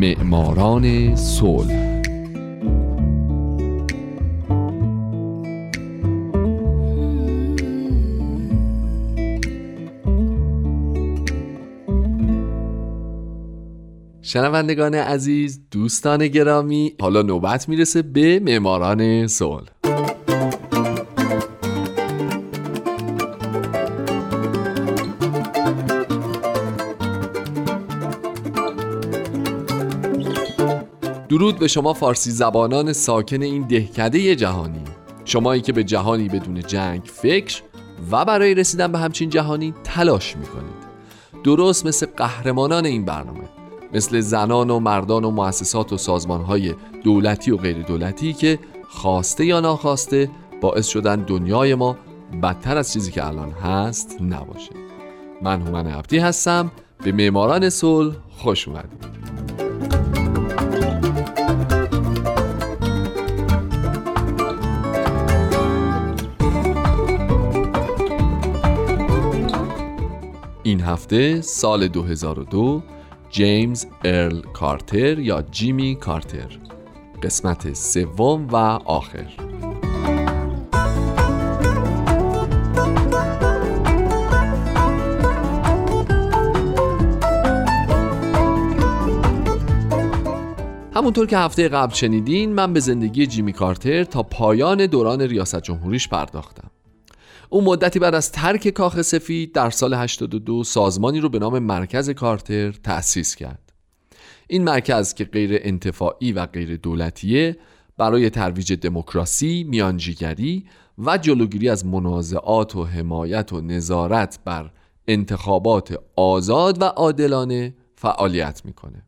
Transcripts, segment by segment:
معماران صلح. شنوندگان عزیز، دوستان گرامی، حالا نوبت میرسه به معماران صلح. درود به شما فارسی زبانان ساکن این دهکده جهانی، شمایی که به جهانی بدون جنگ فکر و برای رسیدن به همچین جهانی تلاش میکنید، درست مثل قهرمانان این برنامه، مثل زنان و مردان و مؤسسات و سازمانهای دولتی و غیر دولتی که خواسته یا ناخواسته باعث شدن دنیای ما بدتر از چیزی که الان هست نباشه. من هومن عبدی هستم، به معماران صلح خوش اومدید. این هفته سال 2002 جیمز ارل کارتر یا جیمی کارتر، قسمت سوم و آخر. همونطور که هفته قبل شنیدین، من به زندگی جیمی کارتر تا پایان دوران ریاست جمهوریش پرداختم. اون مدتی بعد از ترک کاخ سفید در سال 82 سازمانی رو به نام مرکز کارتر تأسیس کرد. این مرکز که غیر انتفاعی و غیر دولتیه، برای ترویج دموکراسی، میانجیگری و جلوگیری از منازعات و حمایت و نظارت بر انتخابات آزاد و عادلانه فعالیت میکنه.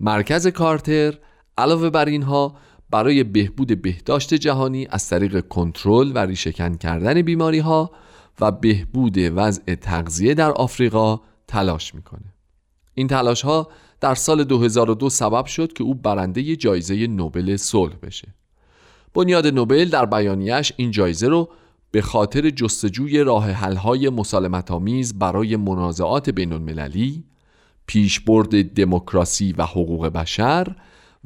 مرکز کارتر علاوه بر اینها برای بهبود بهداشت جهانی از طریق کنترل و ریشه‌کن کردن بیماری‌ها و بهبود وضع تغذیه در آفریقا تلاش می‌کنه. این تلاش‌ها در سال 2002 سبب شد که او برنده جایزه نوبل صلح بشه. بنیاد نوبل در بیانیه‌اش این جایزه رو به خاطر جستجوی راه حل‌های مسالمت‌آمیز برای منازعات بین‌المللی، پیشبرد دموکراسی و حقوق بشر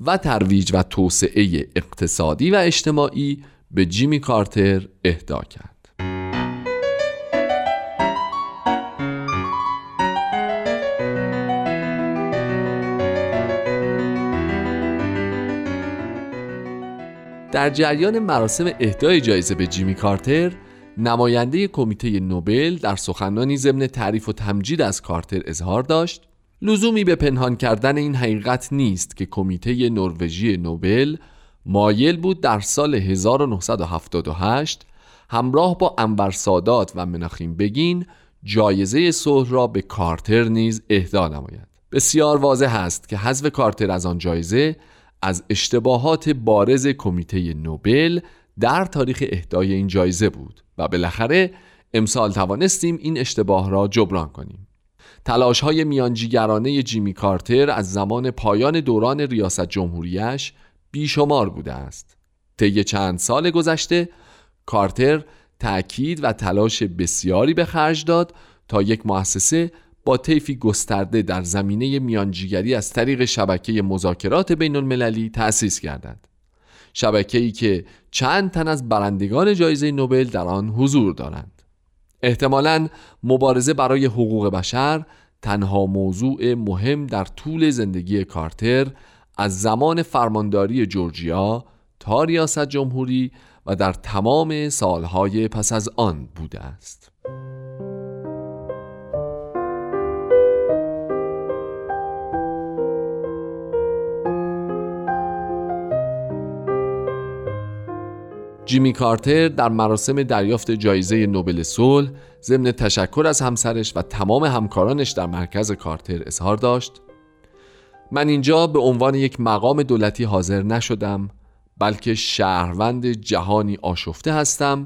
و ترویج و توسعه اقتصادی و اجتماعی به جیمی کارتر اهدا کرد. در جریان مراسم اهدای جایزه به جیمی کارتر، نماینده کمیته نوبل در سخنانی ضمن تعریف و تمجید از کارتر اظهار داشت: لزومی به پنهان کردن این حقیقت نیست که کمیته نروژی نوبل مایل بود در سال 1978 همراه با انور سادات و مناخیم بگین جایزه صلح را به کارتر نیز اهدا نماید. بسیار واضح است که حذف کارتر از آن جایزه از اشتباهات بارز کمیته نوبل در تاریخ اهدای این جایزه بود و بالاخره امسال توانستیم این اشتباه را جبران کنیم. تلاش‌های میانجیگرانه جیمی کارتر از زمان پایان دوران ریاست جمهوریش بیشمار بوده است. طی چند سال گذشته کارتر تأکید و تلاش بسیاری به خرج داد تا یک مؤسسه با طیفی گسترده در زمینه میانجیگری از طریق شبکه مذاکرات بین‌المللی تأسیس گردد. شبکه‌ای که چند تن از برندگان جایزه نوبل در آن حضور دارند. احتمالاً مبارزه برای حقوق بشر تنها موضوع مهم در طول زندگی کارتر از زمان فرمانداری جورجیا تا ریاست جمهوری و در تمام سالهای پس از آن بوده است. جیمی کارتر در مراسم دریافت جایزه نوبل صلح ضمن تشکر از همسرش و تمام همکارانش در مرکز کارتر اظهار داشت: من اینجا به عنوان یک مقام دولتی حاضر نشدم، بلکه شهروند جهانی آشفته هستم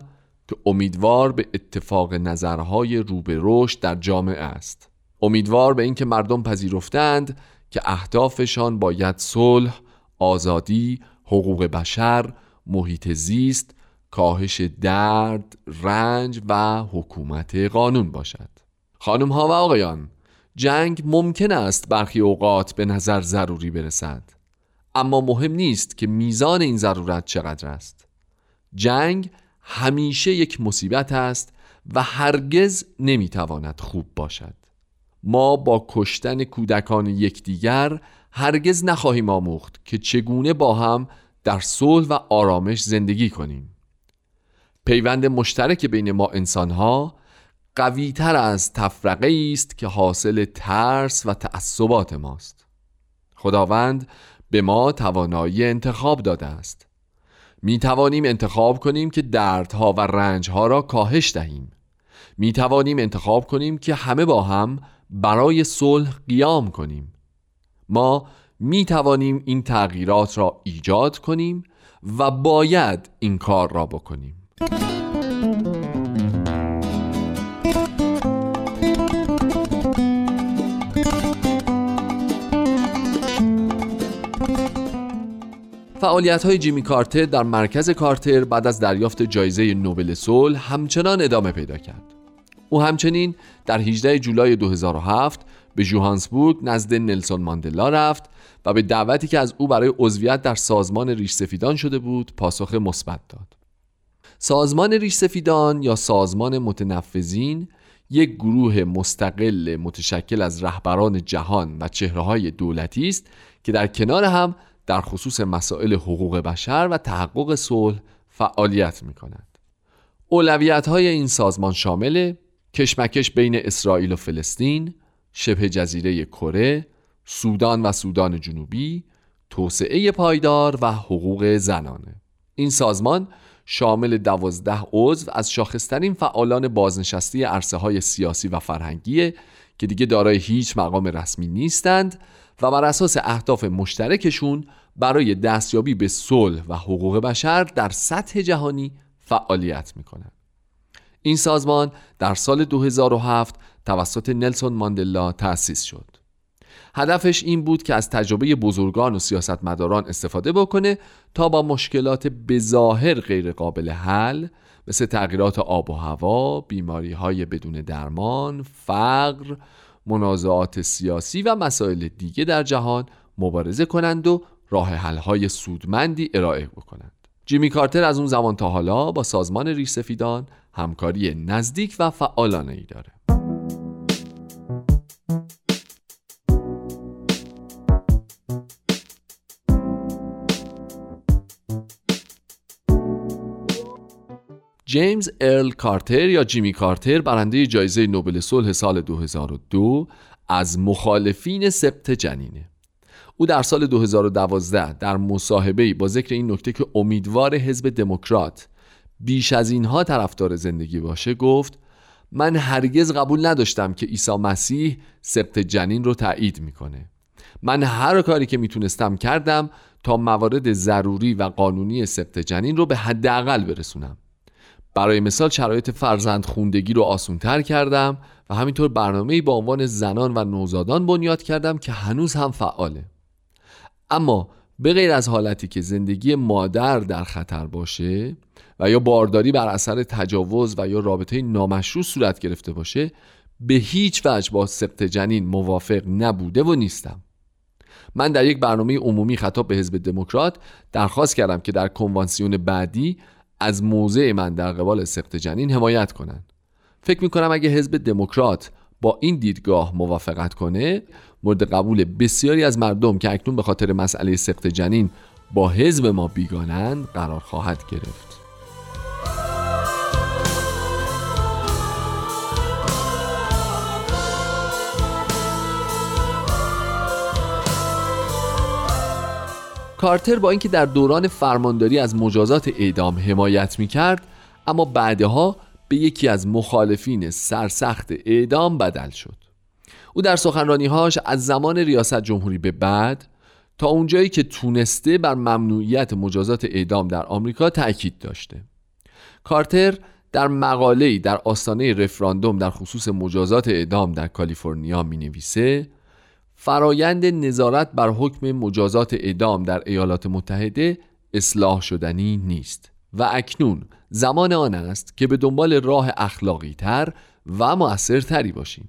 که امیدوار به اتفاق نظرهای روبه رشد در جامعه است، امیدوار به اینکه مردم پذیرفتند که اهدافشان باید صلح، آزادی، حقوق بشر، محیط زیست، کاهش درد، رنج و حکومت قانون باشد. خانم ها و آقایان، جنگ ممکن است برخی اوقات به نظر ضروری برسد، اما مهم نیست که میزان این ضرورت چقدر است. جنگ همیشه یک مصیبت است و هرگز نمیتواند خوب باشد. ما با کشتن کودکان یکدیگر هرگز نخواهیم آموخت که چگونه با هم در صلح و آرامش زندگی کنیم. پیوند مشترک بین ما انسانها قوی تر از تفرقه است که حاصل ترس و تعصبات ماست. خداوند به ما توانایی انتخاب داده است. می توانیم انتخاب کنیم که دردها و رنجها را کاهش دهیم. می توانیم انتخاب کنیم که همه با هم برای صلح قیام کنیم. ما می توانیم این تغییرات را ایجاد کنیم و باید این کار را بکنیم. فعالیت‌های جیمی کارتر در مرکز کارتر بعد از دریافت جایزه نوبل صلح همچنان ادامه پیدا کرد. او همچنین در 18 جولای 2007 به جوهانسبورگ نزد نلسون ماندلا رفت و به دعوتی که از او برای عضویت در سازمان ریش سفیدان شده بود پاسخ مثبت داد. سازمان ریش سفیدان یا سازمان متنفذین یک گروه مستقل متشکل از رهبران جهان و چهره‌های دولتی است که در کنار هم در خصوص مسائل حقوق بشر و تحقق صلح فعالیت می‌کنند. اولویت‌های این سازمان شامل کشمکش بین اسرائیل و فلسطین، شبه جزیره کره، سودان و سودان جنوبی، توسعه پایدار و حقوق زنانه. این سازمان شامل 12 عضو از شاخص‌ترین فعالان بازنشسته عرصه‌های سیاسی و فرهنگی که دیگه دارای هیچ مقام رسمی نیستند و بر اساس اهداف مشترکشون برای دستیابی به صلح و حقوق بشر در سطح جهانی فعالیت می‌کنند. این سازمان در سال 2007 توسط نلسون ماندلا تأسیس شد. هدفش این بود که از تجربه بزرگان و سیاستمداران استفاده بکنه تا با مشکلات بظاهر غیر قابل حل مثل تغییرات آب و هوا، بیماری‌های بدون درمان، فقر، منازعات سیاسی و مسائل دیگه در جهان مبارزه کنند و راه حل‌های سودمندی ارائه بکنند. جیمی کارتر از اون زمان تا حالا با سازمان ریش سفیدان همکاری نزدیک و فعالانه‌ای داره. جیمز ارل کارتر یا جیمی کارتر برنده جایزه نوبل صلح سال 2002 از مخالفین سبت جنینه. او در سال 2012 در مصاحبه‌ای با ذکر این نکته که امیدوار حزب دموکرات بیش از اینها طرفدار زندگی باشه گفت: من هرگز قبول نداشتم که عیسی مسیح سبت جنین رو تایید میکنه. من هر کاری که میتونستم کردم تا موارد ضروری و قانونی سبت جنین رو به حداقل برسونم. برای مثال شرایط فرزندخواندگی رو آسان‌تر کردم و همینطور برنامه‌ای با عنوان زنان و نوزادان بنیاد کردم که هنوز هم فعاله. اما به غیر از حالتی که زندگی مادر در خطر باشه و یا بارداری بر اثر تجاوز و یا رابطه نامشروع صورت گرفته باشه، به هیچ وجه با سبط جنین موافق نبوده و نیستم. من در یک برنامه عمومی خطاب به حزب دموکرات درخواست کردم که در کنوانسیون بعدی از موضع من در قبال سقط جنین حمایت کنند. فکر میکنم اگه حزب دموکرات با این دیدگاه موافقت کنه، مورد قبول بسیاری از مردم که اکنون به خاطر مسئله سقط جنین با حزب ما بیگانند قرار خواهد گرفت. کارتر با اینکه در دوران فرمانداری از مجازات اعدام حمایت می‌کرد، اما بعدها به یکی از مخالفین سرسخت اعدام بدل شد. او در سخنرانی‌هاش از زمان ریاست جمهوری به بعد تا اونجایی که تونسته بر ممنوعیت مجازات اعدام در آمریکا تأکید داشته. کارتر در مقاله‌ای در آستانه رفراندوم در خصوص مجازات اعدام در کالیفرنیا می‌نویسه: فرایند نظارت بر حکم مجازات اعدام در ایالات متحده اصلاح شدنی نیست و اکنون زمان آن است که به دنبال راه اخلاقی تر و مؤثرتری باشیم.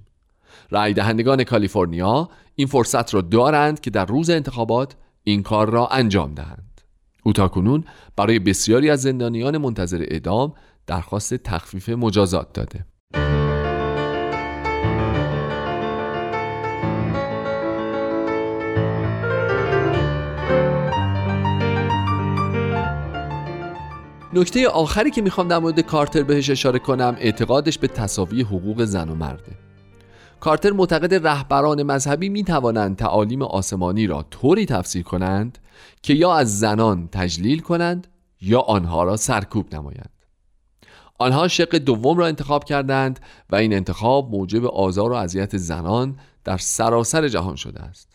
رأی دهندگان کالیفرنیا این فرصت را دارند که در روز انتخابات این کار را انجام دهند. او تاکنون برای بسیاری از زندانیان منتظر اعدام درخواست تخفیف مجازات داده. نکته آخری که میخوام در مورد کارتر بهش اشاره کنم اعتقادش به تساوی حقوق زن و مرده. کارتر معتقد رهبران مذهبی میتوانند تعالیم آسمانی را طوری تفسیر کنند که یا از زنان تجلیل کنند یا آنها را سرکوب نمایند. آنها شق دوم را انتخاب کردند و این انتخاب موجب آزار و اذیت زنان در سراسر جهان شده است.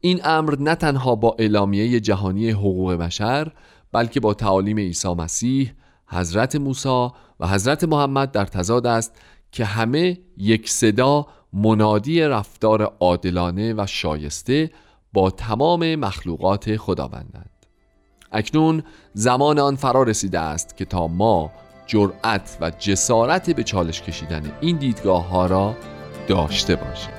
این امر نه تنها با اعلامیه جهانی حقوق بشر بلکه با تعالیم عیسی مسیح، حضرت موسی و حضرت محمد در تضاد است که همه یک صدا منادی رفتار عادلانه و شایسته با تمام مخلوقات خداوندند. اکنون زمان آن فرا رسیده است که تا ما جرأت و جسارت به چالش کشیدن این دیدگاه ها را داشته باشیم.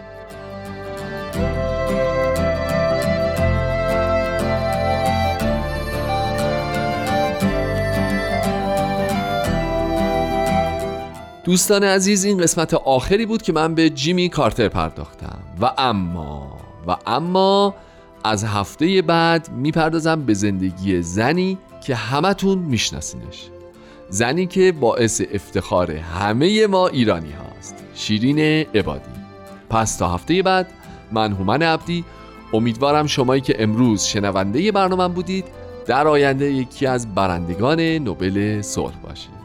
دوستان عزیز، این قسمت آخری بود که من به جیمی کارتر پرداختم و اما از هفته بعد میپردازم به زندگی زنی که همتون میشناسینش، زنی که باعث افتخار همه ما ایرانی هاست، شیرین عبادی. پس تا هفته بعد، من هومن عبدی امیدوارم شمایی که امروز شنونده برنامه بودید در آینده یکی از برندگان نوبل صلح باشید.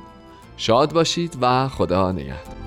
شاد باشید و خدا نگهدار.